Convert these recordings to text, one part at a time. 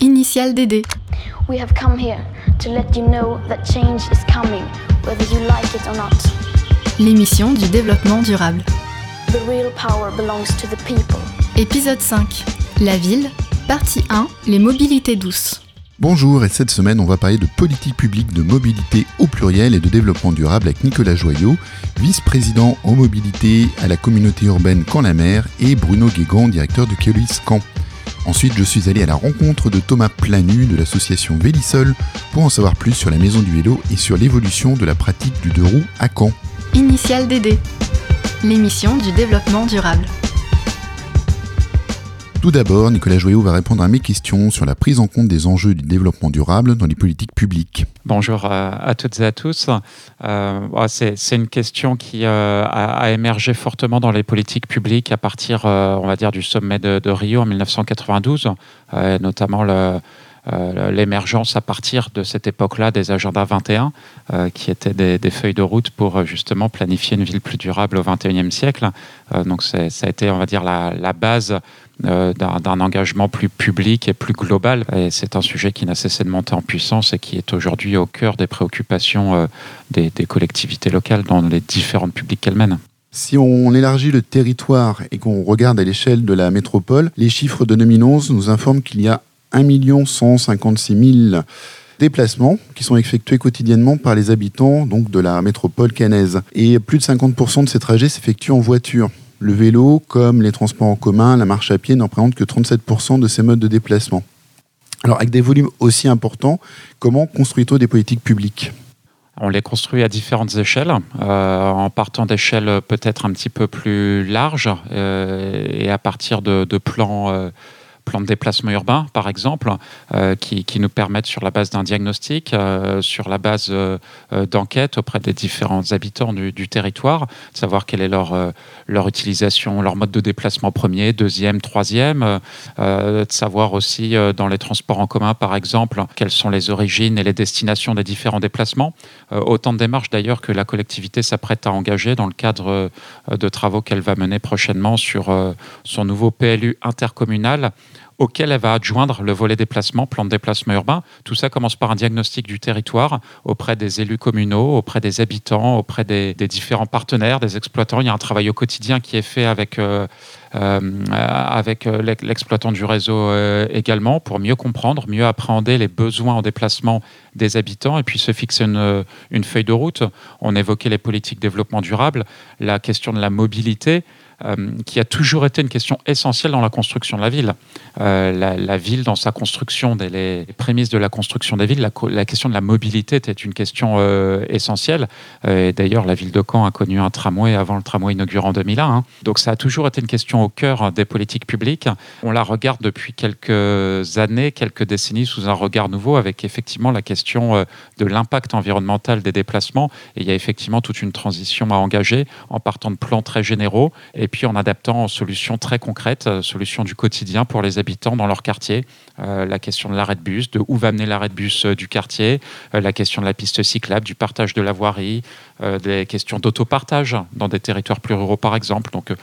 initiale des dés. We have come here to let you know that change is coming, whether you like it or not. L'émission du développement durable. The real power belongs to the people. Épisode 5. La ville, partie 1, les mobilités douces. Bonjour, et cette semaine on va parler de politique publique de mobilité au pluriel et de développement durable avec Nicolas Joyaux, vice-président en mobilité à la communauté urbaine Caen-la-Mer, et Bruno Guégan, directeur du Keolis Caen. Ensuite, je suis allé à la rencontre de Thomas Planu de l'association Vélisol pour en savoir plus sur la maison du vélo et sur l'évolution de la pratique du deux roues à Caen. Initial DD, l'émission du développement durable. Tout d'abord, Nicolas Joyaux va répondre à mes questions sur la prise en compte des enjeux du développement durable dans les politiques publiques. Bonjour à toutes et à tous. C'est une question qui a émergé fortement dans les politiques publiques à partir, on va dire, du sommet de Rio en 1992, notamment l'émergence à partir de cette époque-là des agendas 21, qui étaient des feuilles de route pour justement planifier une ville plus durable au XXIe siècle. Ça a été, on va dire, la base d'un engagement plus public et plus global. Et c'est un sujet qui n'a cessé de monter en puissance et qui est aujourd'hui au cœur des préoccupations des collectivités locales dans les différentes publics qu'elles mènent. Si on élargit le territoire et qu'on regarde à l'échelle de la métropole, les chiffres de 2011 nous informent qu'il y a 1 156 000 déplacements qui sont effectués quotidiennement par les habitants donc de la métropole caennaise. Et plus de 50% de ces trajets s'effectuent en voiture. Le vélo, comme les transports en commun, la marche à pied, ne représente que 37% de ces modes de déplacement. Alors, avec des volumes aussi importants, comment construit-on des politiques publiques ? On les construit à différentes échelles, en partant d'échelles peut-être un petit peu plus larges et à partir de plans plans de déplacement urbain, par exemple, qui nous permettent, sur la base d'un diagnostic, sur la base d'enquêtes auprès des différents habitants du territoire, de savoir quelle est leur utilisation, leur mode de déplacement premier, deuxième, troisième, de savoir aussi dans les transports en commun, par exemple, quelles sont les origines et les destinations des différents déplacements. Autant de démarches d'ailleurs que la collectivité s'apprête à engager dans le cadre de travaux qu'elle va mener prochainement sur son nouveau PLU intercommunal, auquel elle va adjoindre le volet déplacement, plan de déplacement urbain. Tout ça commence par un diagnostic du territoire auprès des élus communaux, auprès des habitants, auprès des différents partenaires, des exploitants. Il y a un travail au quotidien qui est fait avec l'exploitant du réseau également, pour mieux comprendre, mieux appréhender les besoins en déplacement des habitants et puis se fixer une feuille de route. On évoquait les politiques développement durable, la question de la mobilité, qui a toujours été une question essentielle dans la construction de la ville. La ville, dans sa construction, les prémices de la construction des villes, la question de la mobilité était une question essentielle. Et d'ailleurs, la ville de Caen a connu un tramway avant le tramway inauguré en 2001. Donc ça a toujours été une question au cœur des politiques publiques. On la regarde depuis quelques années, quelques décennies, sous un regard nouveau, avec effectivement la question de l'impact environnemental des déplacements. Et il y a effectivement toute une transition à engager en partant de plans très généraux et puis en adaptant en solutions très concrètes, solutions du quotidien pour les habitants dans leur quartier. La question de l'arrêt de bus, de où va mener l'arrêt de bus du quartier, la question de la piste cyclable, du partage de la voirie, des questions d'autopartage dans des territoires plus ruraux par exemple. Donc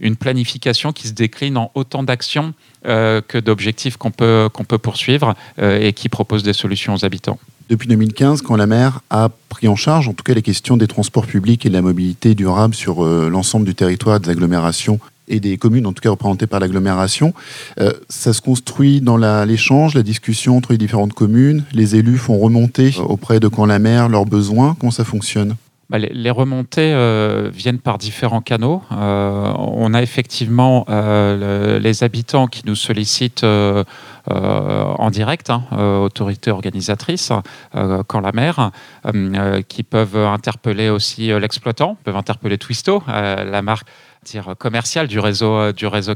une planification qui se décline en autant d'actions que d'objectifs qu'on peut poursuivre et qui propose des solutions aux habitants. Depuis 2015, quand la maire a pris en charge, en tout cas, les questions des transports publics et de la mobilité durable sur l'ensemble du territoire des agglomérations et des communes, en tout cas représentées par l'agglomération, ça se construit dans l'échange, la discussion entre les différentes communes. Les élus font remonter auprès de quand la maire leurs besoins. Comment ça fonctionne ? Les remontées viennent par différents canaux. On a effectivement les habitants qui nous sollicitent en direct, autorités organisatrices, Caen-la-Mer, qui peuvent interpeller aussi l'exploitant, peuvent interpeller Twisto, la marque commercial du réseau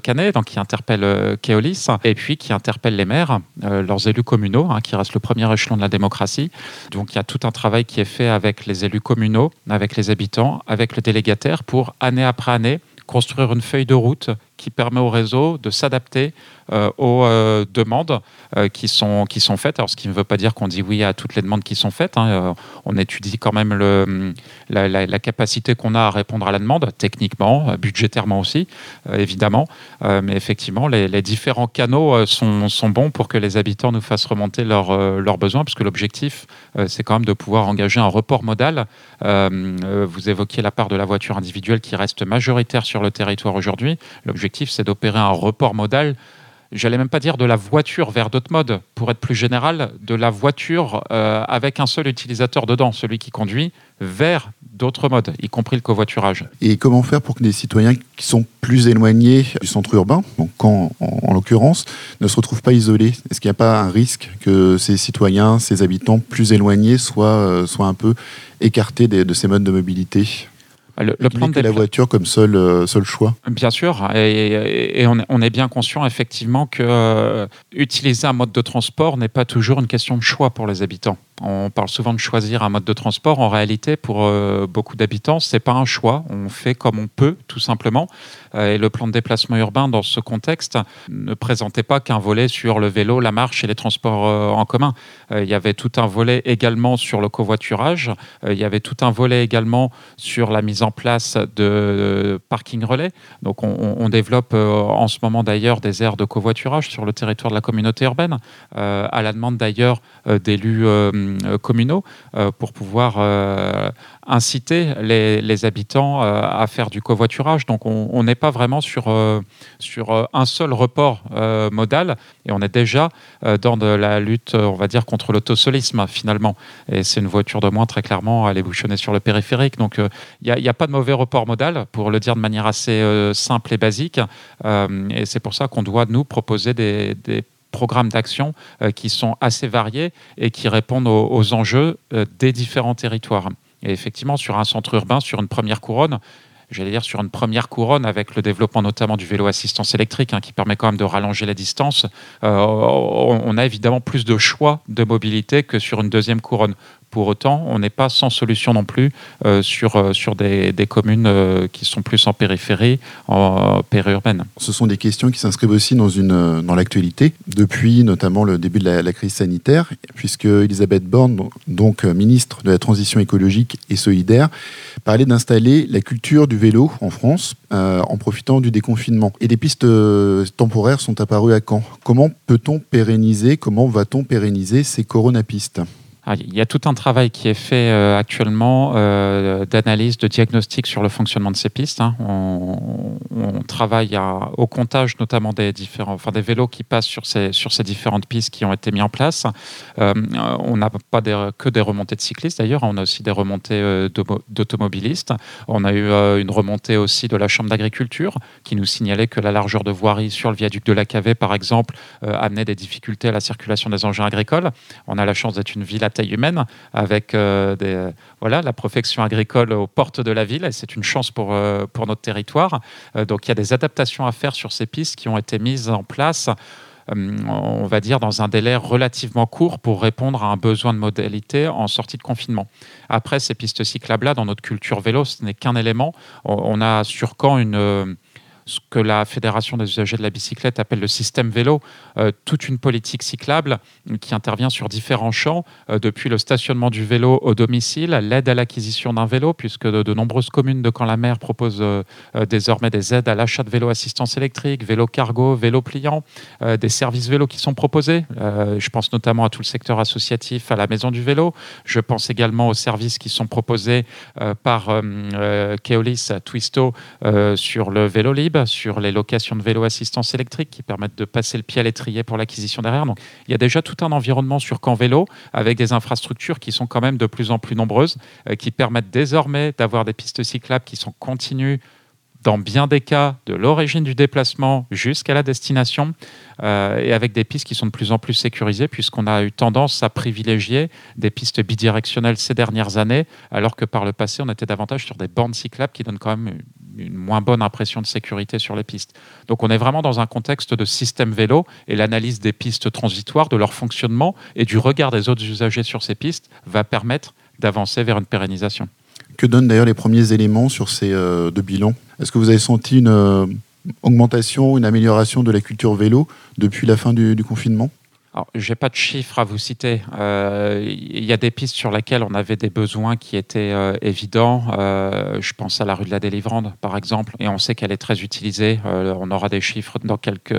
canet, donc qui interpelle Keolis, et puis qui interpelle les maires, leurs élus communaux, qui restent le premier échelon de la démocratie. Donc il y a tout un travail qui est fait avec les élus communaux, avec les habitants, avec le délégataire, pour année après année construire une feuille de route qui permet au réseau de s'adapter aux demandes qui sont faites. Alors, ce qui ne veut pas dire qu'on dit oui à toutes les demandes qui sont faites. Hein. On étudie quand même la capacité qu'on a à répondre à la demande, techniquement, budgétairement aussi, évidemment. Mais effectivement, les différents canaux sont bons pour que les habitants nous fassent remonter leurs besoins, parce que l'objectif, c'est quand même de pouvoir engager un report modal. Vous évoquiez la part de la voiture individuelle qui reste majoritaire sur le territoire aujourd'hui. L'objectif, c'est d'opérer un report modal. J'allais même pas dire de la voiture vers d'autres modes, pour être plus général, de la voiture avec un seul utilisateur dedans, celui qui conduit, vers d'autres modes, y compris le covoiturage. Et comment faire pour que des citoyens qui sont plus éloignés du centre urbain, donc Caen en l'occurrence, ne se retrouvent pas isolés? Est-ce qu'il n'y a pas un risque que ces citoyens, ces habitants plus éloignés soient un peu écartés de ces modes de mobilité? Le plan de la voiture comme seul choix. Bien sûr, et on est bien conscient effectivement que utiliser un mode de transport n'est pas toujours une question de choix pour les habitants. On parle souvent de choisir un mode de transport. En réalité, pour beaucoup d'habitants, c'est pas un choix. On fait comme on peut, tout simplement. Et le plan de déplacement urbain, dans ce contexte, ne présentait pas qu'un volet sur le vélo, la marche et les transports en commun. Il y avait tout un volet également sur le covoiturage. Il y avait tout un volet également sur la mise en place de parkings relais. Donc, on développe en ce moment d'ailleurs des aires de covoiturage sur le territoire de la communauté urbaine, à la demande d'ailleurs d'élus communaux, pour pouvoir inciter les habitants à faire du covoiturage. Donc on n'est pas vraiment sur un seul report modal, et on est déjà dans de la lutte, on va dire, contre l'autosolisme finalement. Et c'est une voiture de moins, très clairement, à aller bouchonner sur le périphérique. Donc il n'y a pas de mauvais report modal, pour le dire de manière assez simple et basique. Et c'est pour ça qu'on doit, nous, proposer des programmes d'action qui sont assez variés et qui répondent aux enjeux des différents territoires. Et effectivement, sur un centre urbain, sur une première couronne, avec le développement notamment du vélo assistance électrique, qui permet quand même de rallonger la distance, on a évidemment plus de choix de mobilité que sur une deuxième couronne. Pour autant, on n'est pas sans solution non plus sur des communes qui sont plus en périphérie, en périurbaine. Ce sont des questions qui s'inscrivent aussi dans l'actualité, depuis notamment le début de la crise sanitaire, puisque Elisabeth Borne, donc ministre de la Transition écologique et solidaire, parlait d'installer la culture du vélo en France, en profitant du déconfinement. Et des pistes temporaires sont apparues à Caen. Comment va-t-on pérenniser ces coronapistes ? Il y a tout un travail qui est fait actuellement d'analyse, de diagnostic sur le fonctionnement de ces pistes. On travaille au comptage notamment des vélos qui passent sur ces différentes pistes qui ont été mises en place. On n'a pas que des remontées de cyclistes d'ailleurs, on a aussi des remontées d'automobilistes. On a eu une remontée aussi de la Chambre d'agriculture qui nous signalait que la largeur de voirie sur le viaduc de Lacavé, par exemple, amenait des difficultés à la circulation des engins agricoles. On a la chance d'être une ville à taille humaine, avec la profession agricole aux portes de la ville, et c'est une chance pour notre territoire. Donc il y a des adaptations à faire sur ces pistes qui ont été mises en place, on va dire, dans un délai relativement court pour répondre à un besoin de modalité en sortie de confinement. Après, ces pistes cyclables-là, dans notre culture vélo, ce n'est qu'un élément. On a sur Caen ce que la Fédération des usagers de la bicyclette appelle le système vélo, toute une politique cyclable qui intervient sur différents champs, depuis le stationnement du vélo au domicile, l'aide à l'acquisition d'un vélo, puisque de nombreuses communes de Caen-la-Mer proposent désormais des aides à l'achat de vélos assistance électrique, vélo cargo, vélo pliant, des services vélo qui sont proposés. Je pense notamment à tout le secteur associatif, à la maison du vélo. Je pense également aux services qui sont proposés par Keolis, Twisto, sur le vélo libre, sur les locations de vélos assistance électrique qui permettent de passer le pied à l'étrier pour l'acquisition derrière. Donc, il y a déjà tout un environnement sur Caen Vélo, avec des infrastructures qui sont quand même de plus en plus nombreuses, qui permettent désormais d'avoir des pistes cyclables qui sont continues dans bien des cas, de l'origine du déplacement jusqu'à la destination, et avec des pistes qui sont de plus en plus sécurisées, puisqu'on a eu tendance à privilégier des pistes bidirectionnelles ces dernières années, alors que par le passé, on était davantage sur des bandes cyclables qui donnent quand même une moins bonne impression de sécurité sur les pistes. Donc on est vraiment dans un contexte de système vélo, et l'analyse des pistes transitoires, de leur fonctionnement et du regard des autres usagers sur ces pistes va permettre d'avancer vers une pérennisation. Que donnent d'ailleurs les premiers éléments sur ces deux bilans ? Est-ce que vous avez senti une augmentation, une amélioration de la culture vélo depuis la fin du confinement? Alors, j'ai pas de chiffres à vous citer. Y a des pistes sur lesquelles on avait des besoins qui étaient évidents. Je pense à la rue de la Délivrande, par exemple, et on sait qu'elle est très utilisée. On aura des chiffres dans quelques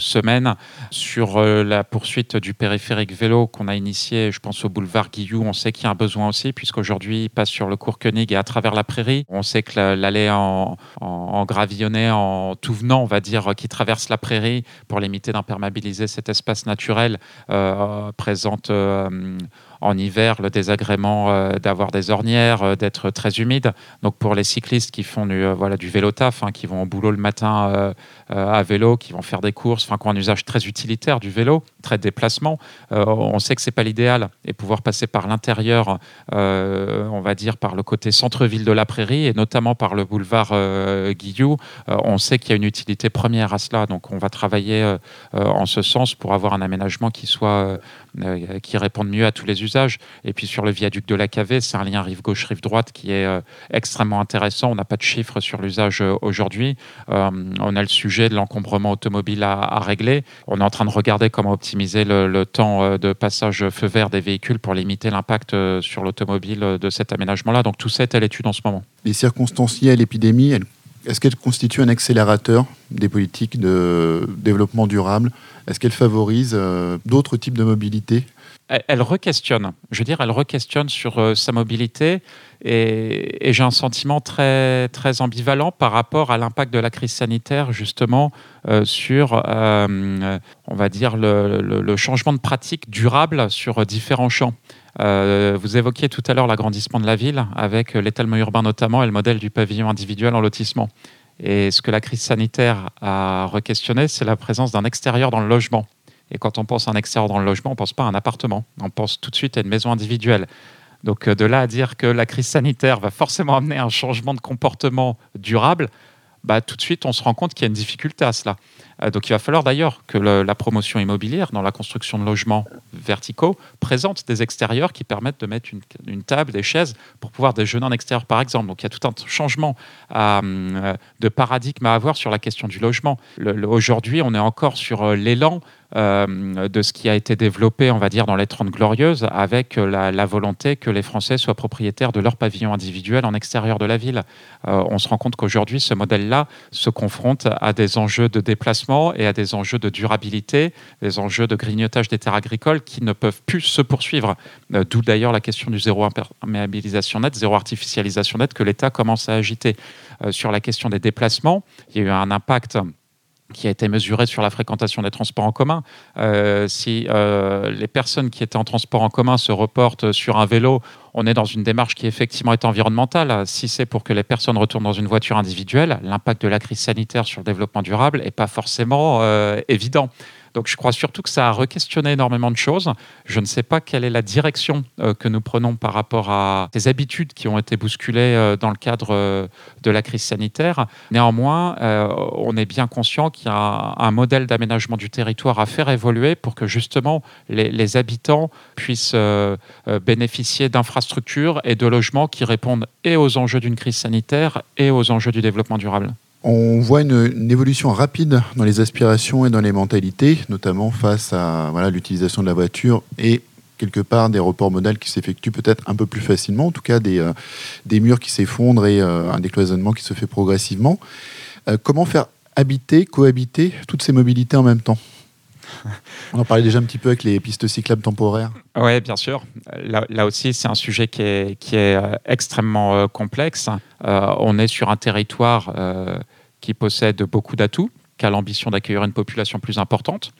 semaines. Sur la poursuite du périphérique vélo qu'on a initié, je pense au boulevard Guillou, on sait qu'il y a un besoin aussi, puisqu'aujourd'hui, il passe sur le cours Koenig et à travers la prairie. On sait que l'allée en gravillonnet, en tout venant, on va dire, qui traverse la prairie pour limiter d'imperméabiliser cet espace naturel, présente en hiver le désagrément d'avoir des ornières, d'être très humide. Donc pour les cyclistes qui font du vélo taf, qui vont au boulot le matin à vélo, qui vont faire des courses, qui ont un usage très utilitaire du vélo, très déplacement, on sait que c'est pas l'idéal. Et pouvoir passer par l'intérieur, on va dire par le côté centre-ville de la Prairie et notamment par le boulevard Guillou, on sait qu'il y a une utilité première à cela. Donc on va travailler en ce sens pour avoir un aménagement qui répondent mieux à tous les usages. Et puis sur le viaduc de Lacavé, c'est un lien rive gauche, rive droite qui est extrêmement intéressant. On n'a pas de chiffres sur l'usage aujourd'hui. On a le sujet de l'encombrement automobile à régler. On est en train de regarder comment optimiser le temps de passage feu vert des véhicules pour limiter l'impact sur l'automobile de cet aménagement-là. Donc tout ça est à l'étude en ce moment. Les circonstances liées à l'épidémie, est-ce qu'elles constituent un accélérateur des politiques de développement durable? Est-ce qu'elles favorisent d'autres types de mobilité? Elle re-questionne. Je veux dire, elle re-questionne sur sa mobilité et j'ai un sentiment très, très ambivalent par rapport à l'impact de la crise sanitaire, justement, sur, on va dire, le changement de pratique durable sur différents champs. Vous évoquiez tout à l'heure l'agrandissement de la ville avec l'étalement urbain notamment et le modèle du pavillon individuel en lotissement. Et ce que la crise sanitaire a re-questionné, c'est la présence d'un extérieur dans le logement. Et quand on pense à un extérieur dans le logement, on ne pense pas à un appartement. On pense tout de suite à une maison individuelle. Donc de là à dire que la crise sanitaire va forcément amener un changement de comportement durable, tout de suite on se rend compte qu'il y a une difficulté à cela. Donc il va falloir d'ailleurs que la promotion immobilière dans la construction de logements verticaux présente des extérieurs qui permettent de mettre une table, des chaises pour pouvoir déjeuner en extérieur par exemple. Donc il y a tout un changement de paradigme à avoir sur la question du logement. Aujourd'hui on est encore sur l'élan de ce qui a été développé, on va dire, dans les 30 Glorieuses, avec la volonté que les Français soient propriétaires de leur pavillon individuel en extérieur de la ville. On se rend compte qu'aujourd'hui, ce modèle-là se confronte à des enjeux de déplacement et à des enjeux de durabilité, des enjeux de grignotage des terres agricoles qui ne peuvent plus se poursuivre. D'où d'ailleurs la question du zéro imperméabilisation nette, zéro artificialisation nette que l'État commence à agiter. Sur la question des déplacements, il y a eu un impact qui a été mesuré sur la fréquentation des transports en commun. Si les personnes qui étaient en transport en commun se reportent sur un vélo, on est dans une démarche qui effectivement est environnementale. Si c'est pour que les personnes retournent dans une voiture individuelle, l'impact de la crise sanitaire sur le développement durable n'est pas forcément évident. Donc je crois surtout que ça a re-questionné énormément de choses. Je ne sais pas quelle est la direction que nous prenons par rapport à ces habitudes qui ont été bousculées dans le cadre de la crise sanitaire. Néanmoins, on est bien conscient qu'il y a un modèle d'aménagement du territoire à faire évoluer pour que justement les habitants puissent bénéficier d'infrastructures et de logements qui répondent et aux enjeux d'une crise sanitaire et aux enjeux du développement durable. On voit une évolution rapide dans les aspirations et dans les mentalités, notamment face à l'utilisation de la voiture et quelque part des reports modaux qui s'effectuent peut-être un peu plus facilement, en tout cas des murs qui s'effondrent et un décloisonnement qui se fait progressivement. Comment faire habiter, cohabiter toutes ces mobilités en même temps ? On en parlait déjà un petit peu avec les pistes cyclables temporaires. Oui, bien sûr. Là aussi, c'est un sujet qui est extrêmement complexe. On est sur un territoire qui possède beaucoup d'atouts, qui a l'ambition d'accueillir une population plus importante.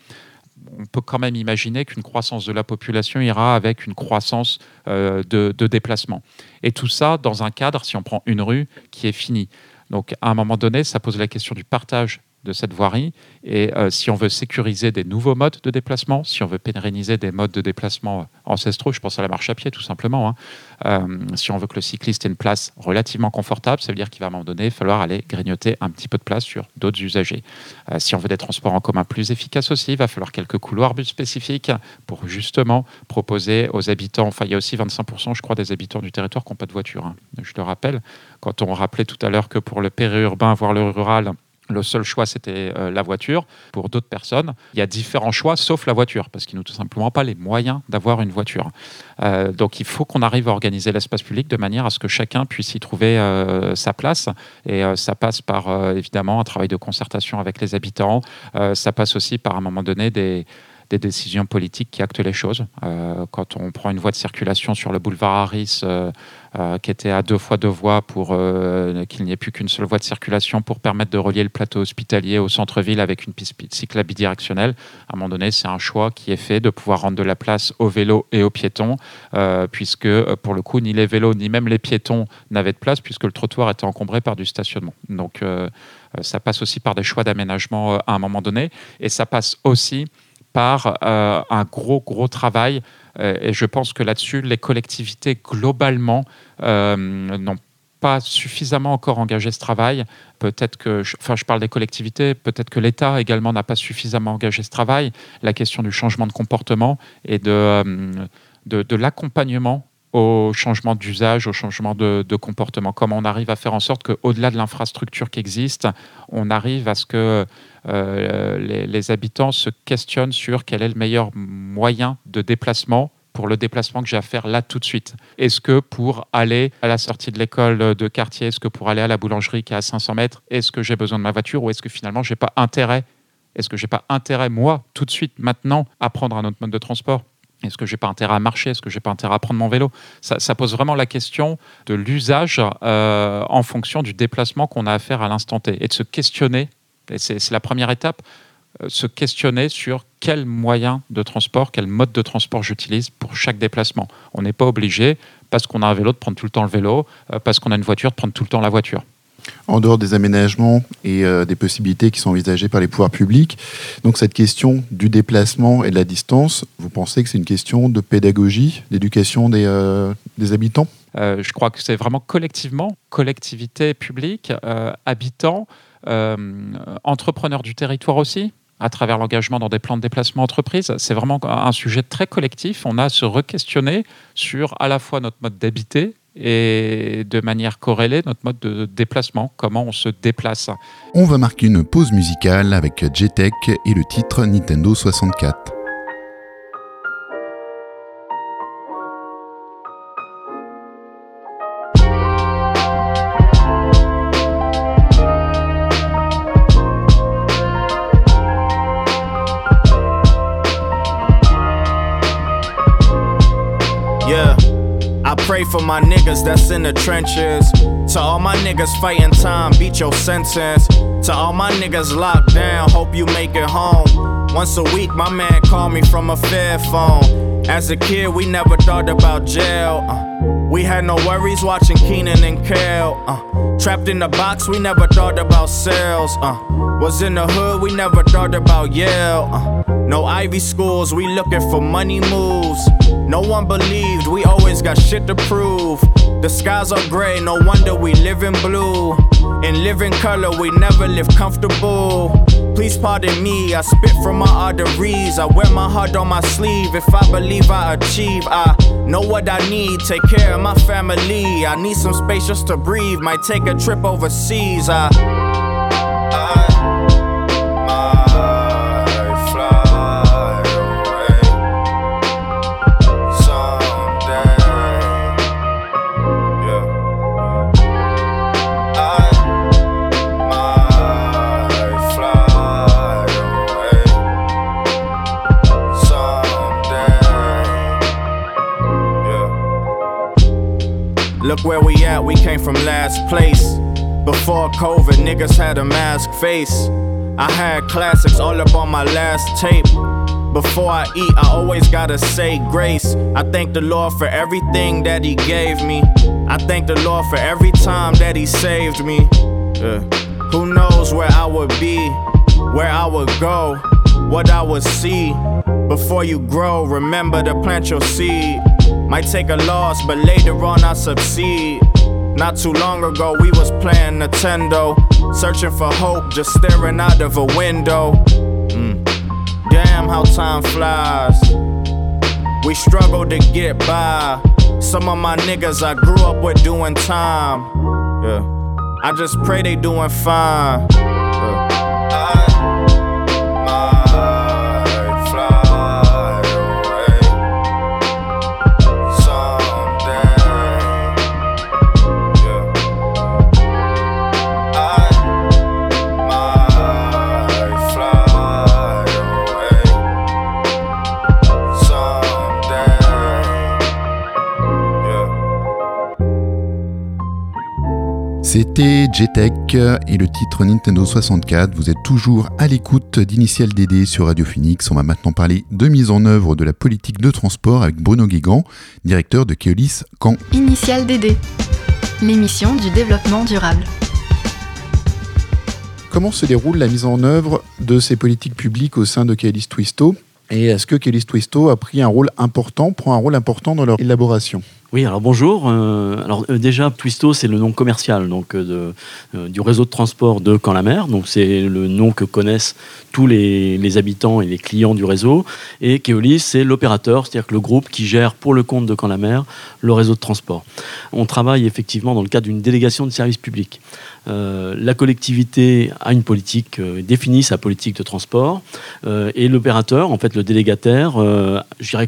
On peut quand même imaginer qu'une croissance de la population ira avec une croissance de déplacement. Et tout ça dans un cadre, si on prend une rue, qui est finie. Donc, à un moment donné, ça pose la question du partage de cette voirie, et si on veut sécuriser des nouveaux modes de déplacement, si on veut pérenniser des modes de déplacement ancestraux, je pense à la marche à pied tout simplement, si on veut que le cycliste ait une place relativement confortable, ça veut dire qu'il va à un moment donné falloir aller grignoter un petit peu de place sur d'autres usagers. Si on veut des transports en commun plus efficaces aussi, il va falloir quelques couloirs bus spécifiques pour justement proposer aux habitants, il y a aussi 25% je crois des habitants du territoire qui n'ont pas de voiture. Je le rappelle, quand on rappelait tout à l'heure que pour le périurbain, voire le rural, Le seul choix, c'était la voiture. Pour d'autres personnes, il y a différents choix, sauf la voiture, parce qu'ils n'ont tout simplement pas les moyens d'avoir une voiture. Donc, il faut qu'on arrive à organiser l'espace public de manière à ce que chacun puisse y trouver sa place. Et ça passe par, évidemment, un travail de concertation avec les habitants. Ça passe aussi par, à un moment donné, des décisions politiques qui actent les choses. Quand on prend une voie de circulation sur le boulevard Harris, qui était à 2x2 voies pour qu'il n'y ait plus qu'une seule voie de circulation pour permettre de relier le plateau hospitalier au centre-ville avec une piste cyclable bidirectionnelle. À un moment donné, c'est un choix qui est fait de pouvoir rendre de la place aux vélos et aux piétons, puisque pour le coup, ni les vélos ni même les piétons n'avaient de place, puisque le trottoir était encombré par du stationnement. Donc ça passe aussi par des choix d'aménagement à un moment donné, et ça passe aussi par un gros travail, et je pense que là-dessus, les collectivités globalement n'ont pas suffisamment encore engagé ce travail. Peut-être que, je parle des collectivités, peut-être que l'État également n'a pas suffisamment engagé ce travail. La question du changement de comportement et de l'accompagnement au changement d'usage, au changement de comportement. Comment on arrive à faire en sorte qu'au-delà de l'infrastructure qui existe, on arrive à ce que les habitants se questionnent sur quel est le meilleur moyen de déplacement pour le déplacement que j'ai à faire là tout de suite. Est-ce que pour aller à la sortie de l'école de quartier, est-ce que pour aller à la boulangerie qui est à 500 mètres, est-ce que j'ai besoin de ma voiture ou est-ce que finalement j'ai pas intérêt ? Est-ce que j'ai pas intérêt, moi, tout de suite, maintenant, à prendre un autre mode de transport ? Est-ce que j'ai pas intérêt à marcher ? Est-ce que j'ai pas intérêt à prendre mon vélo ? Ça pose vraiment la question de l'usage en fonction du déplacement qu'on a à faire à l'instant T et de se questionner, et c'est la première étape, se questionner sur quel moyen de transport, quel mode de transport j'utilise pour chaque déplacement. On n'est pas obligé, parce qu'on a un vélo, de prendre tout le temps le vélo, parce qu'on a une voiture, de prendre tout le temps la voiture. En dehors des aménagements et des possibilités qui sont envisagées par les pouvoirs publics, donc cette question du déplacement et de la distance, vous pensez que c'est une question de pédagogie, d'éducation des habitants ? Je crois que c'est vraiment collectivement, collectivité publique, habitants, entrepreneurs du territoire aussi, à travers l'engagement dans des plans de déplacement entreprise. C'est vraiment un sujet très collectif. On a à se re-questionner sur à la fois notre mode d'habiter, et de manière corrélée, notre mode de déplacement, comment on se déplace. On va marquer une pause musicale avec J-Tech et le titre Nintendo 64. Pray for my niggas that's in the trenches. To all my niggas fighting time, beat your sentence. To all my niggas locked down, hope you make it home. Once a week, my man called me from a fair phone. As a kid, we never thought about jail. We had no worries watching Kenan and Kel. Trapped in the box, we never thought about cells. Was in the hood, we never thought about Yale. No Ivy schools, we looking for money moves. No one believed, we always got shit to prove. The skies are gray, no wonder we live in blue. And live in color, we never live comfortable. Please pardon me, I spit from my arteries. I wear my heart on my sleeve, if I believe I achieve. I know what I need, take care of my family. I need some space just to breathe, might take a trip overseas. Look where we at, we came from last place. Before COVID, niggas had a mask face. I had classics all up on my last tape. Before I eat, I always gotta say grace. I thank the Lord for everything that he gave me. I thank the Lord for every time that he saved me. Who knows where I would be, where I would go, what I would see. Before you grow, remember to plant your seed. Might take a loss, but later on I succeed. Not too long ago, we was playing Nintendo, searching for hope, just staring out of a window. Damn how time flies. We struggle to get by. Some of my niggas I grew up with doing time. I just pray they doing fine. C'était J-Tech et le titre Nintendo 64. Vous êtes toujours à l'écoute d'Initial DD sur Radio Phoenix. On va maintenant parler de mise en œuvre de la politique de transport avec Bruno Guégan, directeur de Keolis Caen. Initial DD, l'émission du développement durable. Comment se déroule la mise en œuvre de ces politiques publiques au sein de Keolis Twisto ? Et est-ce que Keolis Twisto a pris un rôle important, prend un rôle important dans leur élaboration ? Oui, alors bonjour. Déjà, Twisto, c'est le nom commercial donc, du réseau de transport de Caen-la-Mer. Donc, c'est le nom que connaissent tous les habitants et les clients du réseau. Et Keolis, c'est l'opérateur, c'est-à-dire que le groupe qui gère pour le compte de Caen-la-Mer le réseau de transport. On travaille effectivement dans le cadre d'une délégation de service public. La collectivité a une politique, définit sa politique de transport et l'opérateur, en fait le délégataire,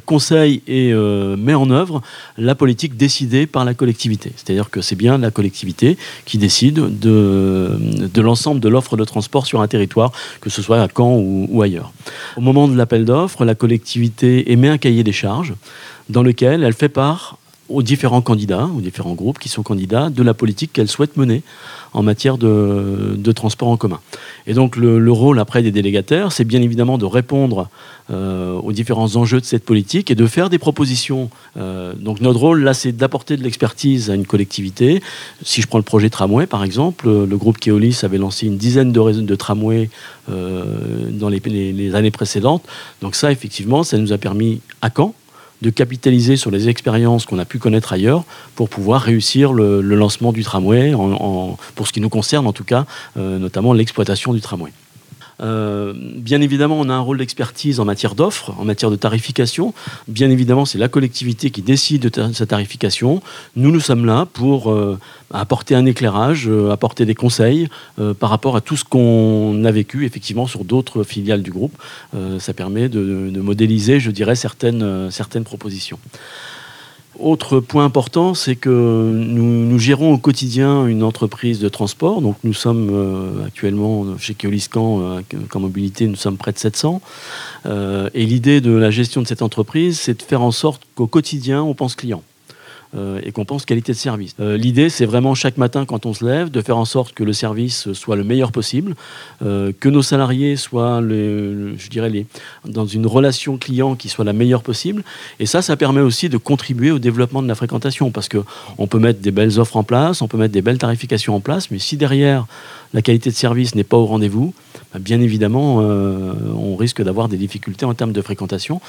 conseille et met en œuvre la politique décidée par la collectivité. C'est-à-dire que c'est bien la collectivité qui décide de l'ensemble de l'offre de transport sur un territoire, que ce soit à Caen ou ailleurs. Au moment de l'appel d'offres, la collectivité émet un cahier des charges dans lequel elle fait part aux différents candidats, aux différents groupes qui sont candidats, de la politique qu'elles souhaitent mener en matière de transport en commun. Et donc le rôle après des délégataires, c'est bien évidemment de répondre aux différents enjeux de cette politique et de faire des propositions. Donc notre rôle là, c'est d'apporter de l'expertise à une collectivité. Si je prends le projet tramway par exemple, le groupe Keolis avait lancé une dizaine de tramways dans les années précédentes. Donc ça effectivement, ça nous a permis à Caen de capitaliser sur les expériences qu'on a pu connaître ailleurs pour pouvoir réussir le lancement du tramway, pour ce qui nous concerne en tout cas, notamment l'exploitation du tramway. Bien évidemment, on a un rôle d'expertise en matière d'offres, en matière de tarification. Bien évidemment, c'est la collectivité qui décide de sa tarification. Nous sommes là pour apporter un éclairage, apporter des conseils par rapport à tout ce qu'on a vécu, effectivement, sur d'autres filiales du groupe. Ça permet de modéliser, je dirais, certaines propositions. Autre point important, c'est que nous gérons au quotidien une entreprise de transport. Donc nous sommes actuellement chez Keolis Caen, Caen Mobilité, nous sommes près de 700. Et l'idée de la gestion de cette entreprise, c'est de faire en sorte qu'au quotidien, on pense client et qu'on pense qualité de service. L'idée, c'est vraiment chaque matin, quand on se lève, de faire en sorte que le service soit le meilleur possible, que nos salariés soient, dans une relation client qui soit la meilleure possible. Et ça permet aussi de contribuer au développement de la fréquentation, parce qu'on peut mettre des belles offres en place, on peut mettre des belles tarifications en place, mais si derrière, la qualité de service n'est pas au rendez-vous, bien évidemment, on risque d'avoir des difficultés en termes de fréquentation.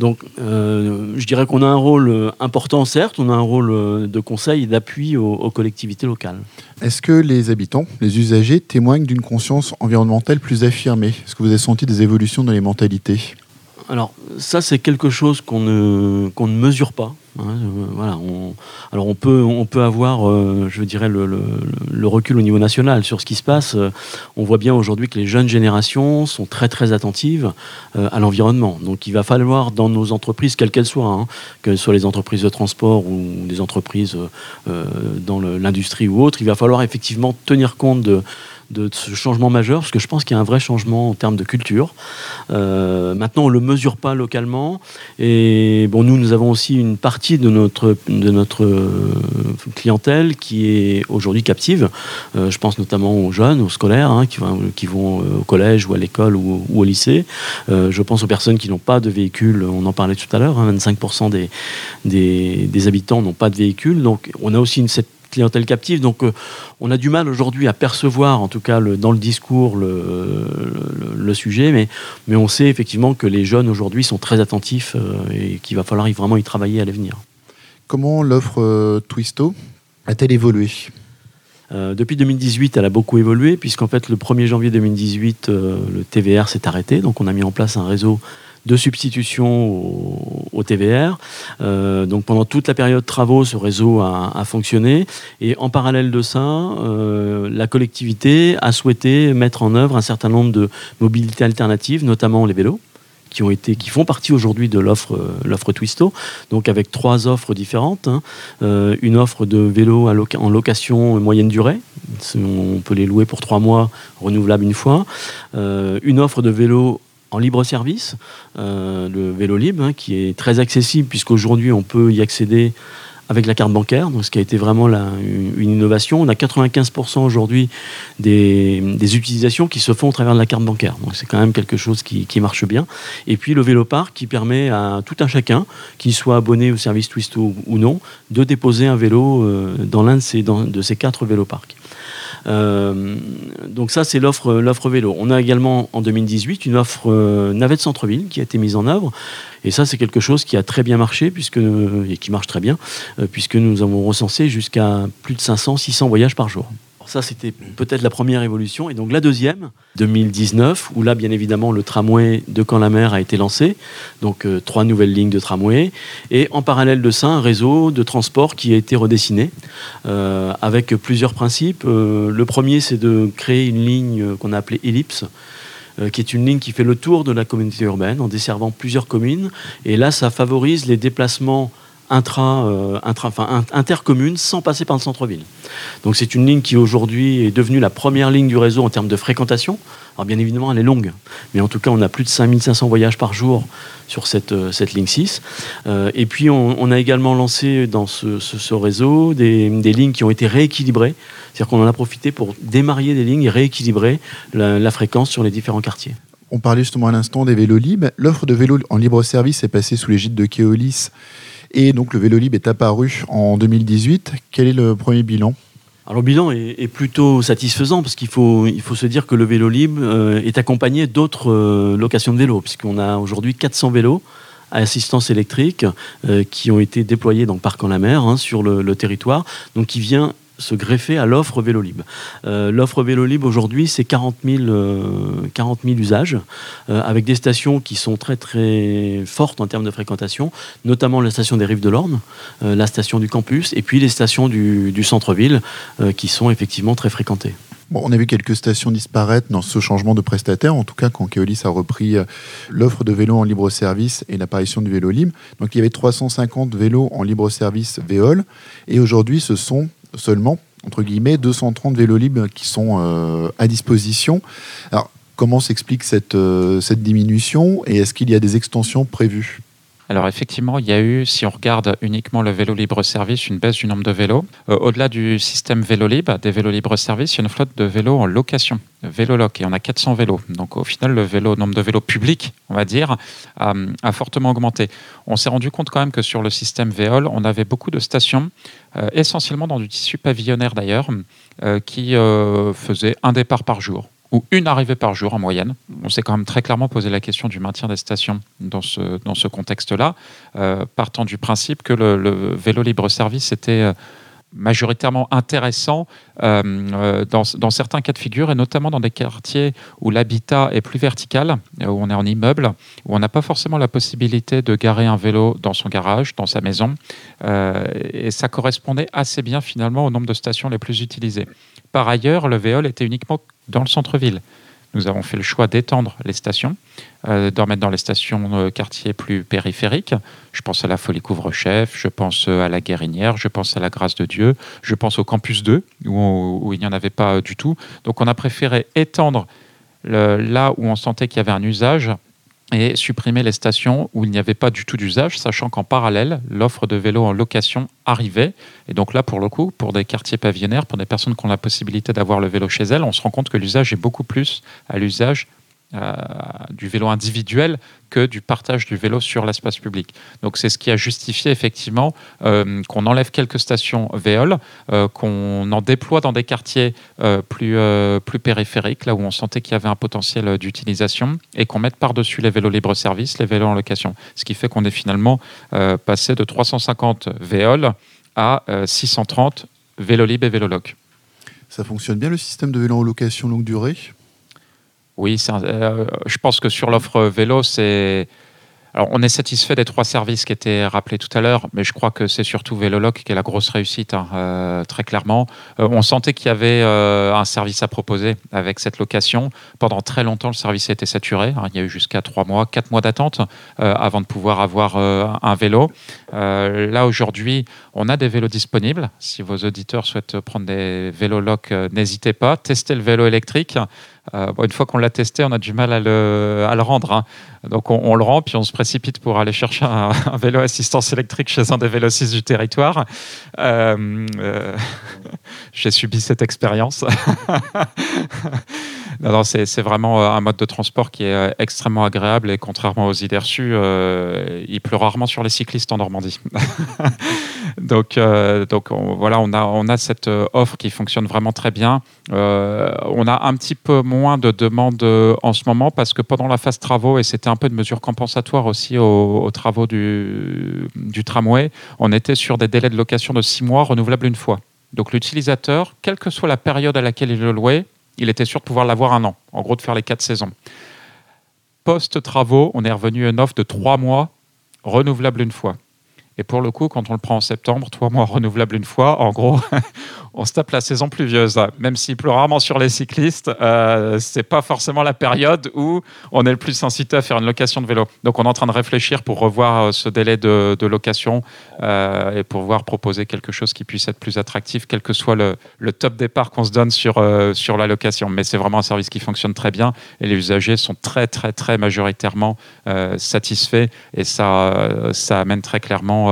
Donc, je dirais qu'on a un rôle important, certes, on a un rôle de conseil et d'appui aux collectivités locales. Est-ce que les habitants, les usagers, témoignent d'une conscience environnementale plus affirmée ? Est-ce que vous avez senti des évolutions dans les mentalités ? Alors, ça, c'est quelque chose qu'on ne mesure pas. Voilà, on peut avoir, le recul au niveau national sur ce qui se passe. On voit bien aujourd'hui que les jeunes générations sont très très attentives à l'environnement. Donc il va falloir dans nos entreprises, quelles qu'elles soient, que ce soit les entreprises de transport ou des entreprises dans l'industrie ou autre, il va falloir effectivement tenir compte de ce changement majeur, parce que je pense qu'il y a un vrai changement en termes de culture. Maintenant, on ne le mesure pas localement. Et bon, nous avons aussi une partie de notre clientèle qui est aujourd'hui captive. Je pense notamment aux jeunes, aux scolaires, qui vont au collège ou à l'école ou au lycée. Je pense aux personnes qui n'ont pas de véhicule. On en parlait tout à l'heure, 25% des habitants n'ont pas de véhicule. Donc, on a aussi cette clientèle captive, donc on a du mal aujourd'hui à percevoir, en tout cas dans le discours, le sujet, mais on sait effectivement que les jeunes aujourd'hui sont très attentifs et qu'il va falloir vraiment y travailler à l'avenir. Comment l'offre Twisto a-t-elle évolué ? Depuis 2018, elle a beaucoup évolué, puisqu'en fait le 1er janvier 2018, le TVR s'est arrêté, donc on a mis en place un réseau de substitution au TVR. Donc pendant toute la période travaux, ce réseau a fonctionné. Et en parallèle de ça, la collectivité a souhaité mettre en œuvre un certain nombre de mobilités alternatives, notamment les vélos, qui font partie aujourd'hui de l'offre Twisto, donc avec 3 offres différentes. Une offre de vélos en location moyenne durée, on peut les louer pour 3 mois, renouvelable une fois. Une offre de vélos en libre service, le vélo libre, qui est très accessible, puisqu'aujourd'hui on peut y accéder avec la carte bancaire, donc ce qui a été vraiment une innovation. On a 95% aujourd'hui des utilisations qui se font au travers de la carte bancaire, donc c'est quand même quelque chose qui marche bien. Et puis le véloparc qui permet à tout un chacun, qu'il soit abonné au service Twisto ou non, de déposer un vélo dans l'un de ces 4 véloparcs. Donc ça, c'est l'offre vélo. On a également en 2018 une offre navette centre-ville qui a été mise en œuvre, et ça c'est quelque chose qui a très bien marché et qui marche très bien, puisque nous avons recensé jusqu'à plus de 500-600 voyages par jour. Alors ça, c'était peut-être la première évolution. Et donc la deuxième, 2019, où là, bien évidemment, le tramway de Caen-la-Mer a été lancé. Donc 3 nouvelles lignes de tramway. Et en parallèle de ça, un réseau de transport qui a été redessiné avec plusieurs principes. Le premier, c'est de créer une ligne qu'on a appelée Ellipse, qui est une ligne qui fait le tour de la communauté urbaine en desservant plusieurs communes. Et là, ça favorise les déplacements intercommune sans passer par le centre-ville. Donc c'est une ligne qui aujourd'hui est devenue la première ligne du réseau en termes de fréquentation. Alors bien évidemment, elle est longue, mais en tout cas on a plus de 5500 voyages par jour sur cette ligne 6. Et puis on a également lancé dans ce réseau des lignes qui ont été rééquilibrées, c'est-à-dire qu'on en a profité pour démarrer des lignes et rééquilibrer la fréquence sur les différents quartiers. On parlait justement à l'instant des vélos libres. L'offre de vélos en libre service est passée sous l'égide de Keolis. Et donc le vélo libre est apparu en 2018. Quel est le premier bilan ? Alors le bilan est plutôt satisfaisant, parce qu'il faut se dire que le vélo libre est accompagné d'autres locations de vélos, puisqu'on a aujourd'hui 400 vélos à assistance électrique qui ont été déployés dans le parc Caen-la-Mer, sur le territoire, donc qui vient se greffer à l'offre vélo libre. L'offre vélo libre aujourd'hui, c'est 40 000 usages, avec des stations qui sont très très fortes en termes de fréquentation, notamment la station des Rives de l'Orne, la station du campus, et puis les stations du centre-ville qui sont effectivement très fréquentées. Bon, on a vu quelques stations disparaître dans ce changement de prestataire, en tout cas quand Keolis a repris l'offre de vélos en libre-service et l'apparition du vélo libre. Donc il y avait 350 vélos en libre-service Véol, et aujourd'hui ce sont seulement, entre guillemets, 230 vélos libres qui sont à disposition. Alors, comment s'explique cette diminution, et est-ce qu'il y a des extensions prévues ? Alors effectivement, il y a eu, si on regarde uniquement le vélo libre-service, une baisse du nombre de vélos. Au-delà du système vélo libre, des vélos libre-service, il y a une flotte de vélos en location, Véloloc, et on a 400 vélos. Donc au final, le nombre de vélos publics, on va dire, a fortement augmenté. On s'est rendu compte quand même que sur le système Véol, on avait beaucoup de stations, essentiellement dans du tissu pavillonnaire d'ailleurs, qui faisaient un départ par jour ou une arrivée par jour en moyenne. On s'est quand même très clairement posé la question du maintien des stations dans ce contexte-là, partant du principe que le vélo libre-service était majoritairement intéressant dans certains cas de figure, et notamment dans des quartiers où l'habitat est plus vertical, où on est en immeuble, où on n'a pas forcément la possibilité de garer un vélo dans son garage, dans sa maison, et ça correspondait assez bien finalement au nombre de stations les plus utilisées. Par ailleurs, le Véol était uniquement dans le centre-ville. Nous avons fait le choix d'étendre les stations, d'en mettre dans les stations quartiers plus périphériques. Je pense à la Folie Couvre-Chef, je pense à la Guérinière, je pense à la Grâce de Dieu, je pense au Campus 2, où il n'y en avait pas du tout. Donc on a préféré étendre là où on sentait qu'il y avait un usage, et supprimer les stations où il n'y avait pas du tout d'usage, sachant qu'en parallèle, l'offre de vélos en location arrivait. Et donc là, pour le coup, pour des quartiers pavillonnaires, pour des personnes qui ont la possibilité d'avoir le vélo chez elles, on se rend compte que l'usage est beaucoup plus à l'usage du vélo individuel que du partage du vélo sur l'espace public. Donc c'est ce qui a justifié effectivement qu'on enlève quelques stations Véol, qu'on en déploie dans des quartiers plus périphériques, là où on sentait qu'il y avait un potentiel d'utilisation, et qu'on mette par-dessus les vélos libre-service, les vélos en location. Ce qui fait qu'on est finalement passé de 350 Véol à 630 vélo libre et véloloc. Ça fonctionne bien, le système de vélo en location longue durée ? Oui, je pense que sur l'offre vélo, Alors, on est satisfait des 3 services qui étaient rappelés tout à l'heure, mais je crois que c'est surtout Véloloc qui est la grosse réussite, très clairement. On sentait qu'il y avait un service à proposer avec cette location. Pendant très longtemps, le service a été saturé. Il y a eu jusqu'à 4 mois d'attente avant de pouvoir avoir un vélo. Là, aujourd'hui, on a des vélos disponibles. Si vos auditeurs souhaitent prendre des Véloloc, n'hésitez pas. Testez le vélo électrique. Une fois qu'on l'a testé, on a du mal à le rendre. Hein. Donc on le rend, puis on se précipite pour aller chercher un vélo assistance électrique chez un des vélocistes du territoire. J'ai subi cette expérience. Non, c'est vraiment un mode de transport qui est extrêmement agréable et contrairement aux idées reçues, il pleut rarement sur les cyclistes en Normandie. Donc voilà, on a cette offre qui fonctionne vraiment très bien. On a un petit peu moins de demandes en ce moment parce que pendant la phase travaux, et c'était un peu de mesure compensatoire aussi aux travaux du tramway, on était sur des délais de location de 6 mois renouvelables une fois. Donc l'utilisateur, quelle que soit la période à laquelle il le louait, il était sûr de pouvoir l'avoir 1 an, en gros de faire les 4 saisons. Post-travaux, on est revenu à une offre de 3 mois, renouvelable une fois. Et pour le coup, quand on le prend en septembre, 3 mois renouvelable une fois, en gros, on se tape la saison pluvieuse. Même s'il pleut rarement sur les cyclistes, c'est pas forcément la période où on est le plus incité à faire une location de vélo. Donc on est en train de réfléchir pour revoir ce délai de location et pour pouvoir proposer quelque chose qui puisse être plus attractif, quel que soit le top départ qu'on se donne sur la location. Mais c'est vraiment un service qui fonctionne très bien et les usagers sont très, très, très majoritairement satisfaits et ça amène très clairement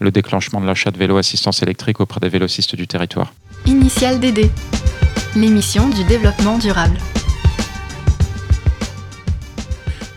le déclenchement de l'achat de vélo assistance électrique auprès des vélocistes du territoire. Initial DD, l'émission du développement durable.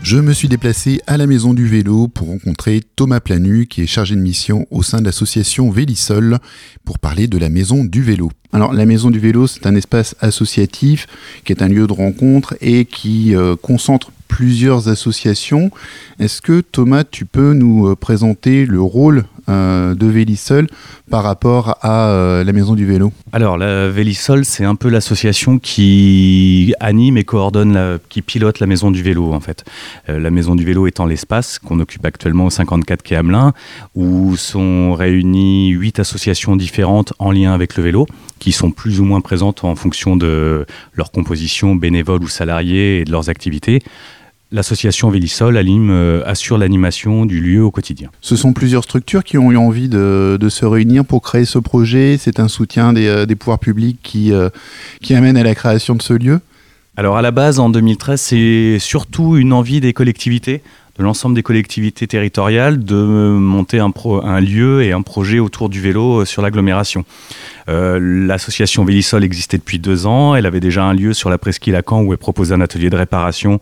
Je me suis déplacé à la maison du vélo pour rencontrer Thomas Planu, qui est chargé de mission au sein de l'association Vélisol, pour parler de la maison du vélo. Alors la maison du vélo, c'est un espace associatif qui est un lieu de rencontre et qui concentre plusieurs associations. Est-ce que Thomas, tu peux nous présenter le rôle de Vélisol par rapport à la Maison du Vélo? Alors la Vélisol, c'est un peu l'association qui anime et coordonne, qui pilote la Maison du Vélo en fait. La Maison du Vélo étant l'espace qu'on occupe actuellement au 54 quai Hamelin, où sont réunies 8 associations différentes en lien avec le vélo, qui sont plus ou moins présentes en fonction de leur composition, bénévoles ou salariés, et de leurs activités. L'association Vélisol assure l'animation du lieu au quotidien. Ce sont plusieurs structures qui ont eu envie de se réunir pour créer ce projet. C'est un soutien des pouvoirs publics qui amène à la création de ce lieu. Alors à la base, en 2013, c'est surtout une envie des collectivités, de l'ensemble des collectivités territoriales, de monter un lieu et un projet autour du vélo sur l'agglomération. L'association Vélisol existait depuis 2 ans, elle avait déjà un lieu sur la presqu'île à Caen où elle proposait un atelier de réparation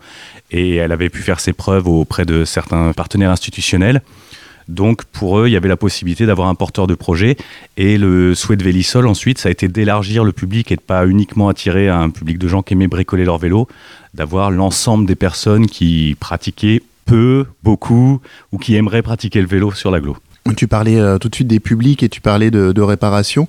et elle avait pu faire ses preuves auprès de certains partenaires institutionnels. Donc pour eux, il y avait la possibilité d'avoir un porteur de projet et le souhait de Vélisol ensuite, ça a été d'élargir le public et de pas uniquement attirer un public de gens qui aimaient bricoler leur vélo, d'avoir l'ensemble des personnes qui pratiquaient peu, beaucoup, ou qui aimeraient pratiquer le vélo sur l'agglo. Tu parlais tout de suite des publics et tu parlais de réparation.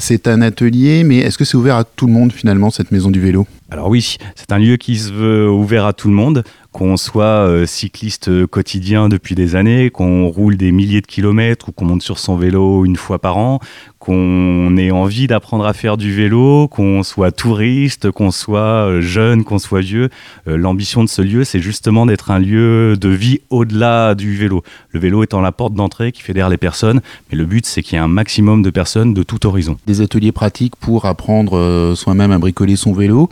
C'est un atelier, mais est-ce que c'est ouvert à tout le monde finalement, cette maison du vélo ? Alors oui, c'est un lieu qui se veut ouvert à tout le monde, qu'on soit cycliste quotidien depuis des années, qu'on roule des milliers de kilomètres ou qu'on monte sur son vélo une fois par an, qu'on ait envie d'apprendre à faire du vélo, qu'on soit touriste, qu'on soit jeune, qu'on soit vieux. L'ambition de ce lieu, c'est justement d'être un lieu de vie au-delà du vélo. Le vélo étant la porte d'entrée qui fédère les personnes, mais le but, c'est qu'il y ait un maximum de personnes de tout horizon. Des ateliers pratiques pour apprendre soi-même à bricoler son vélo,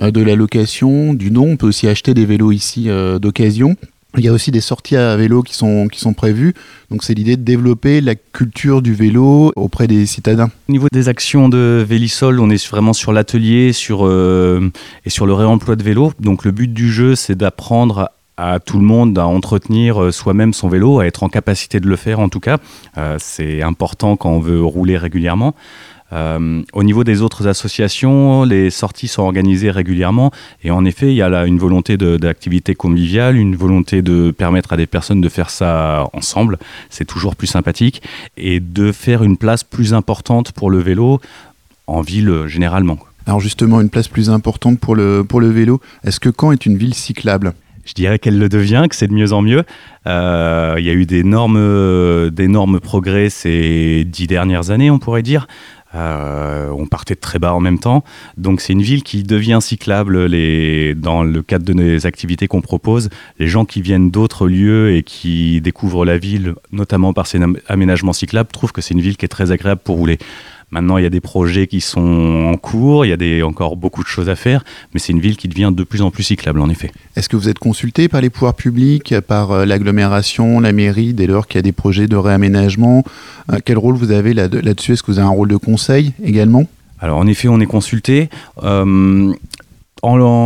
de la location, du don, on peut aussi acheter des vélos ici d'occasion. Il y a aussi des sorties à vélo qui sont prévues. Donc c'est l'idée de développer la culture du vélo auprès des citadins. Au niveau des actions de Vélisol, on est vraiment sur l'atelier et sur le réemploi de vélo. Donc le but du jeu, c'est d'apprendre à tout le monde à entretenir soi-même son vélo, à être en capacité de le faire en tout cas. C'est important quand on veut rouler régulièrement. Au niveau des autres associations, les sorties sont organisées régulièrement et en effet, il y a là une volonté d'activité conviviale, une volonté de permettre à des personnes de faire ça ensemble, c'est toujours plus sympathique, et de faire une place plus importante pour le vélo en ville généralement. Alors justement, une place plus importante pour le vélo, est-ce que Caen est une ville cyclable ? Je dirais qu'elle le devient, que c'est de mieux en mieux. Il y a eu d'énormes progrès ces 10 dernières années, on pourrait dire. On partait de très bas en même temps. Donc c'est une ville qui devient cyclable dans le cadre de nos activités qu'on propose. Les gens qui viennent d'autres lieux et qui découvrent la ville, notamment par ses aménagements cyclables, trouvent que c'est une ville qui est très agréable pour rouler. Maintenant, il y a des projets qui sont en cours, il y a encore beaucoup de choses à faire, mais c'est une ville qui devient de plus en plus cyclable, en effet. Est-ce que vous êtes consulté par les pouvoirs publics, par l'agglomération, la mairie, dès lors qu'il y a des projets de réaménagement ? Quel rôle vous avez là-dessus ? Est-ce que vous avez un rôle de conseil également ? Alors, en effet, on est consulté.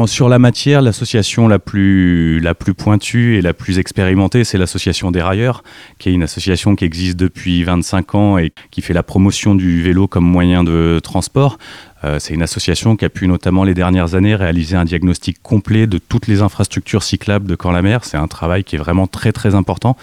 Sur la matière, l'association la plus pointue et la plus expérimentée, c'est l'association des Railleurs, qui est une association qui existe depuis 25 ans et qui fait la promotion du vélo comme moyen de transport. C'est une association qui a pu notamment les dernières années réaliser un diagnostic complet de toutes les infrastructures cyclables de Caen-la-Mer. C'est un travail qui est vraiment très très important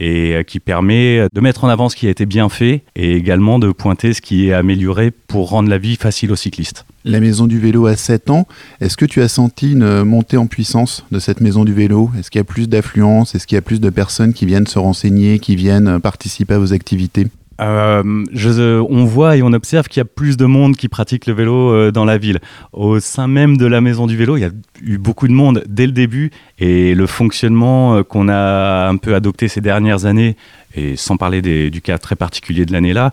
et qui permet de mettre en avant ce qui a été bien fait et également de pointer ce qui est amélioré pour rendre la vie facile aux cyclistes. La maison du vélo a 7 ans. Est-ce que tu as senti une montée en puissance de cette maison du vélo ? Est-ce qu'il y a plus d'affluence ? Est-ce qu'il y a plus de personnes qui viennent se renseigner, qui viennent participer à vos activités ? On voit et on observe qu'il y a plus de monde qui pratique le vélo dans la ville. Au sein même de la maison du vélo, il y a eu beaucoup de monde dès le début et le fonctionnement qu'on a un peu adopté ces dernières années, et sans parler du cas très particulier de l'année-là,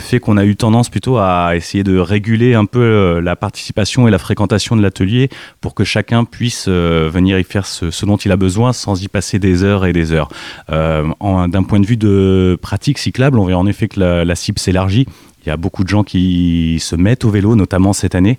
fait qu'on a eu tendance plutôt à essayer de réguler un peu la participation et la fréquentation de l'atelier pour que chacun puisse venir y faire ce dont il a besoin sans y passer des heures et des heures. D'un point de vue de pratique cyclable, on verra en effet que la cible s'élargit. Il y a beaucoup de gens qui se mettent au vélo, notamment cette année,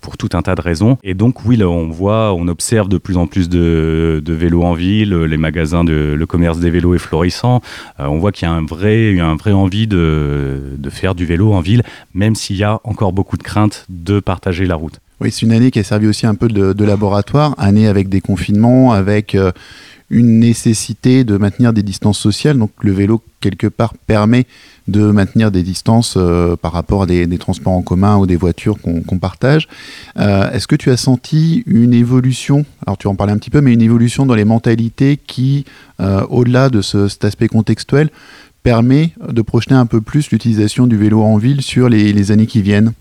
pour tout un tas de raisons. Et donc oui, là, on observe de plus en plus de vélos en ville, les magasins, le commerce des vélos est florissant. On voit qu'il y a une vraie envie de faire du vélo en ville, même s'il y a encore beaucoup de craintes de partager la route. Oui, c'est une année qui a servi aussi un peu de laboratoire, année avec des confinements, avec une nécessité de maintenir des distances sociales. Donc le vélo, quelque part, permet de maintenir des distances par rapport à des transports en commun ou des voitures qu'on partage. Est-ce que tu as senti une évolution, alors tu en parlais un petit peu, mais une évolution dans les mentalités qui, au-delà de cet aspect contextuel, permet de projeter un peu plus l'utilisation du vélo en ville sur les années qui viennent ?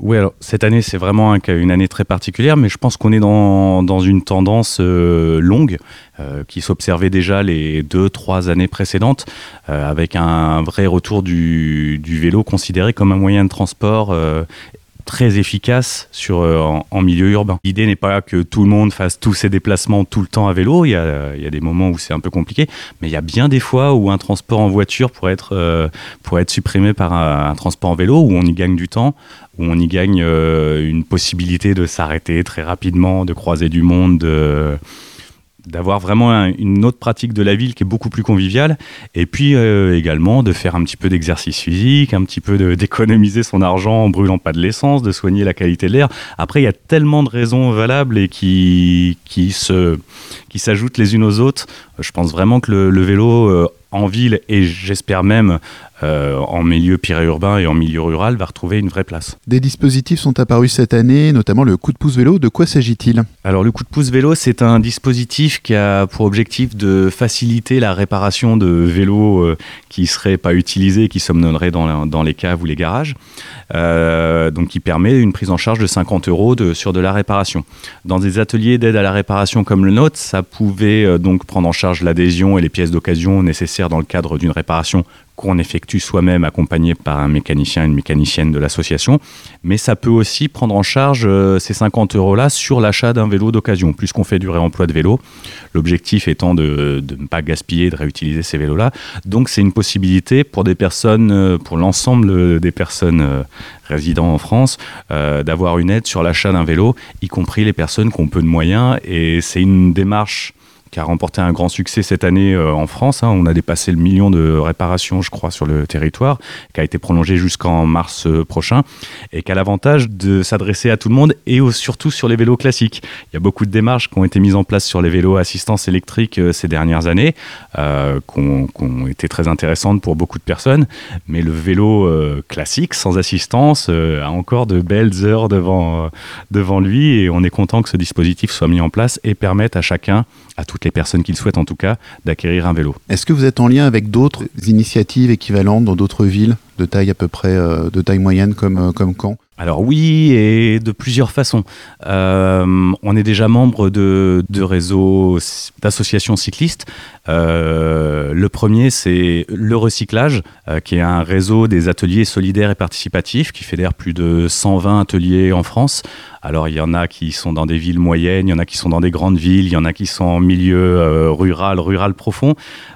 Oui, alors cette année c'est vraiment une année très particulière, mais je pense qu'on est dans une tendance longue qui s'observait déjà les 2-3 années précédentes, avec un vrai retour du vélo considéré comme un moyen de transport très efficace en milieu urbain. L'idée n'est pas que tout le monde fasse tous ses déplacements tout le temps à vélo, il y a des moments où c'est un peu compliqué, mais il y a bien des fois où un transport en voiture pourrait être supprimé par un transport en vélo, où on y gagne du temps, où on y gagne une possibilité de s'arrêter très rapidement, de croiser du monde, d'avoir vraiment une autre pratique de la ville qui est beaucoup plus conviviale, et puis également de faire un petit peu d'exercice physique, un petit peu d'économiser son argent en brûlant pas de l'essence, de soigner la qualité de l'air. Après, il y a tellement de raisons valables et qui s'ajoutent les unes aux autres. Je pense vraiment que le vélo en ville, et j'espère même en milieu périurbain et en milieu rural, va retrouver une vraie place. Des dispositifs sont apparus cette année, notamment le coup de pouce vélo. De quoi s'agit-il ? Alors le coup de pouce vélo, c'est un dispositif qui a pour objectif de faciliter la réparation de vélos qui ne seraient pas utilisés, qui somnoleraient dans les caves ou les garages. Donc qui permet une prise en charge de 50 € sur de la réparation. Dans des ateliers d'aide à la réparation comme le nôtre, ça pouvait donc prendre en charge l'adhésion et les pièces d'occasion nécessaires dans le cadre d'une réparation qu'on effectue soi-même, accompagné par un mécanicien, une mécanicienne de l'association. Mais ça peut aussi prendre en charge ces 50 € sur l'achat d'un vélo d'occasion, puisqu'on fait du réemploi de vélo. L'objectif étant de ne pas gaspiller, de réutiliser ces vélos-là. Donc c'est une possibilité pour des personnes, pour l'ensemble des personnes résidant en France, d'avoir une aide sur l'achat d'un vélo, y compris les personnes qui ont peu de moyens. Et c'est une démarche qui a remporté un grand succès cette année en France. On a dépassé le 1 million de réparations, je crois, sur le territoire, qui a été prolongé jusqu'en mars prochain, et qui a l'avantage de s'adresser à tout le monde, et surtout sur les vélos classiques. Il y a beaucoup de démarches qui ont été mises en place sur les vélos à assistance électrique ces dernières années, qui ont été très intéressantes pour beaucoup de personnes, mais le vélo classique, sans assistance, a encore de belles heures devant lui, et on est content que ce dispositif soit mis en place et permette à chacun, à toutes les personnes qui le souhaitent en tout cas, d'acquérir un vélo. Est-ce que vous êtes en lien avec d'autres initiatives équivalentes dans d'autres villes de taille moyenne comme Caen ? Alors oui, et de plusieurs façons. On est déjà membre de réseaux d'associations cyclistes. Le premier, c'est le Recyclage, qui est un réseau des ateliers solidaires et participatifs qui fédère plus de 120 ateliers en France. Alors il y en a qui sont dans des villes moyennes, il y en a qui sont dans des grandes villes, il y en a qui sont en milieu rural profond.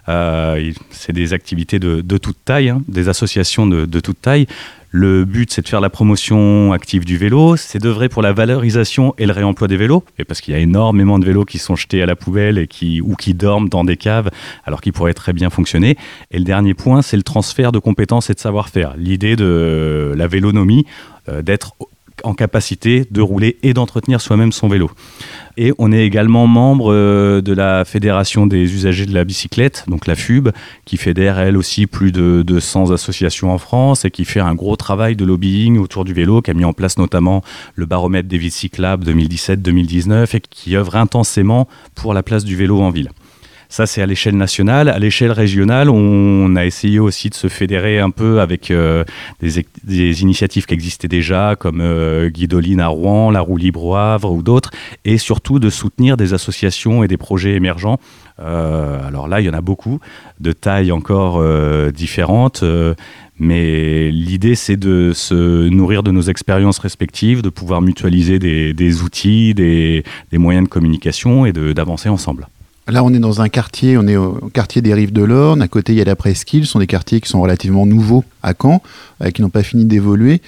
C'est des activités de toute taille, hein, des associations de toute taille. Le but, c'est de faire la promotion active du vélo, c'est d'œuvrer pour la valorisation et le réemploi des vélos, et parce qu'il y a énormément de vélos qui sont jetés à la poubelle et qui dorment dans des caves, alors qu'ils pourraient très bien fonctionner. Et le dernier point, c'est le transfert de compétences et de savoir-faire. L'idée de la vélonomie, d'être en capacité de rouler et d'entretenir soi-même son vélo. Et on est également membre de la Fédération des usagers de la bicyclette, donc la FUB, qui fédère elle aussi plus de 200 associations en France et qui fait un gros travail de lobbying autour du vélo, qui a mis en place notamment le baromètre des villes cyclables 2017-2019 et qui œuvre intensément pour la place du vélo en ville. Ça, c'est à l'échelle nationale. À l'échelle régionale, on a essayé aussi de se fédérer un peu avec des initiatives qui existaient déjà, comme Guidoline à Rouen, la Roue Libre au Havre ou d'autres, et surtout de soutenir des associations et des projets émergents. Alors là, il y en a beaucoup, de tailles encore différentes, mais l'idée, c'est de se nourrir de nos expériences respectives, de pouvoir mutualiser des outils, des moyens de communication et d'avancer ensemble. Là, on est dans un quartier, on est au quartier des Rives de l'Orne. À côté, il y a la Presqu'île. Ce sont des quartiers qui sont relativement nouveaux à Caen, qui n'ont pas fini d'évoluer.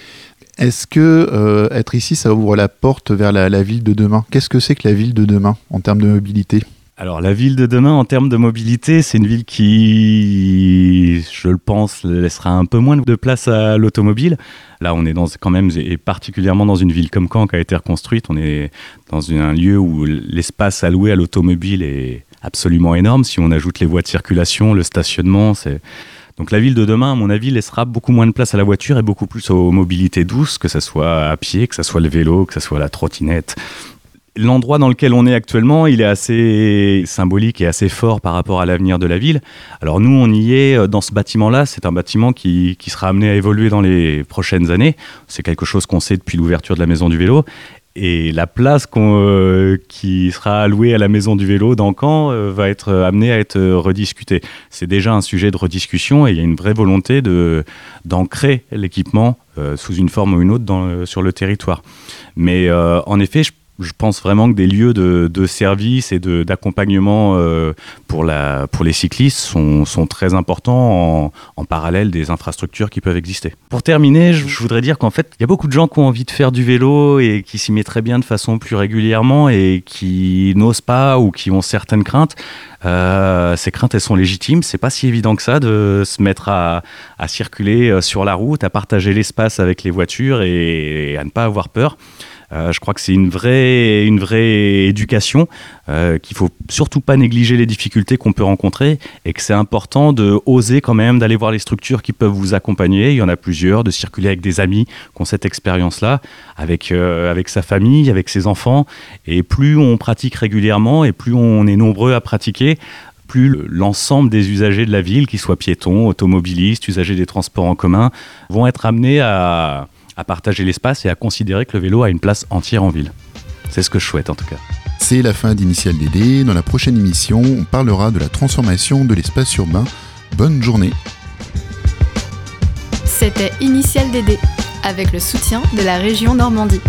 Est-ce que être ici, ça ouvre la porte vers la ville de demain ? Qu'est-ce que c'est que la ville de demain en termes de mobilité ? Alors, la ville de demain, en termes de mobilité, c'est une ville qui, je le pense, laissera un peu moins de place à l'automobile. Là, on est quand même, et particulièrement dans une ville comme Caen qui a été reconstruite, on est dans un lieu où l'espace alloué à l'automobile est absolument énorme. Si on ajoute les voies de circulation, le stationnement, c'est... Donc la ville de demain, à mon avis, laissera beaucoup moins de place à la voiture et beaucoup plus aux mobilités douces, que ce soit à pied, que ce soit le vélo, que ce soit la trottinette. L'endroit dans lequel on est actuellement, il est assez symbolique et assez fort par rapport à l'avenir de la ville. Alors nous, on y est dans ce bâtiment-là. C'est un bâtiment qui sera amené à évoluer dans les prochaines années. C'est quelque chose qu'on sait depuis l'ouverture de la Maison du Vélo. Et la place qui sera allouée à la Maison du Vélo dans Caen va être amenée à être rediscutée. C'est déjà un sujet de rediscussion et il y a une vraie volonté d'ancrer l'équipement sous une forme ou une autre sur le territoire. Mais en effet, je pense vraiment que des lieux de service et d'accompagnement pour les cyclistes sont très importants en parallèle des infrastructures qui peuvent exister. Pour terminer, je voudrais dire qu'en fait, il y a beaucoup de gens qui ont envie de faire du vélo et qui s'y mettraient bien de façon plus régulièrement et qui n'osent pas ou qui ont certaines craintes. Ces craintes, elles sont légitimes. C'est pas si évident que ça de se mettre à circuler sur la route, à partager l'espace avec les voitures et à ne pas avoir peur. Je crois que c'est une vraie éducation, qu'il ne faut surtout pas négliger les difficultés qu'on peut rencontrer et que c'est important d'oser quand même, d'aller voir les structures qui peuvent vous accompagner. Il y en a plusieurs, de circuler avec des amis qui ont cette expérience-là, avec sa famille, avec ses enfants. Et plus on pratique régulièrement et plus on est nombreux à pratiquer, plus l'ensemble des usagers de la ville, qu'ils soient piétons, automobilistes, usagers des transports en commun, vont être amenés à partager l'espace et à considérer que le vélo a une place entière en ville. C'est ce que je souhaite en tout cas. C'est la fin d'Initial DD. Dans la prochaine émission, on parlera de la transformation de l'espace urbain. Bonne journée. C'était Initial DD, avec le soutien de la région Normandie.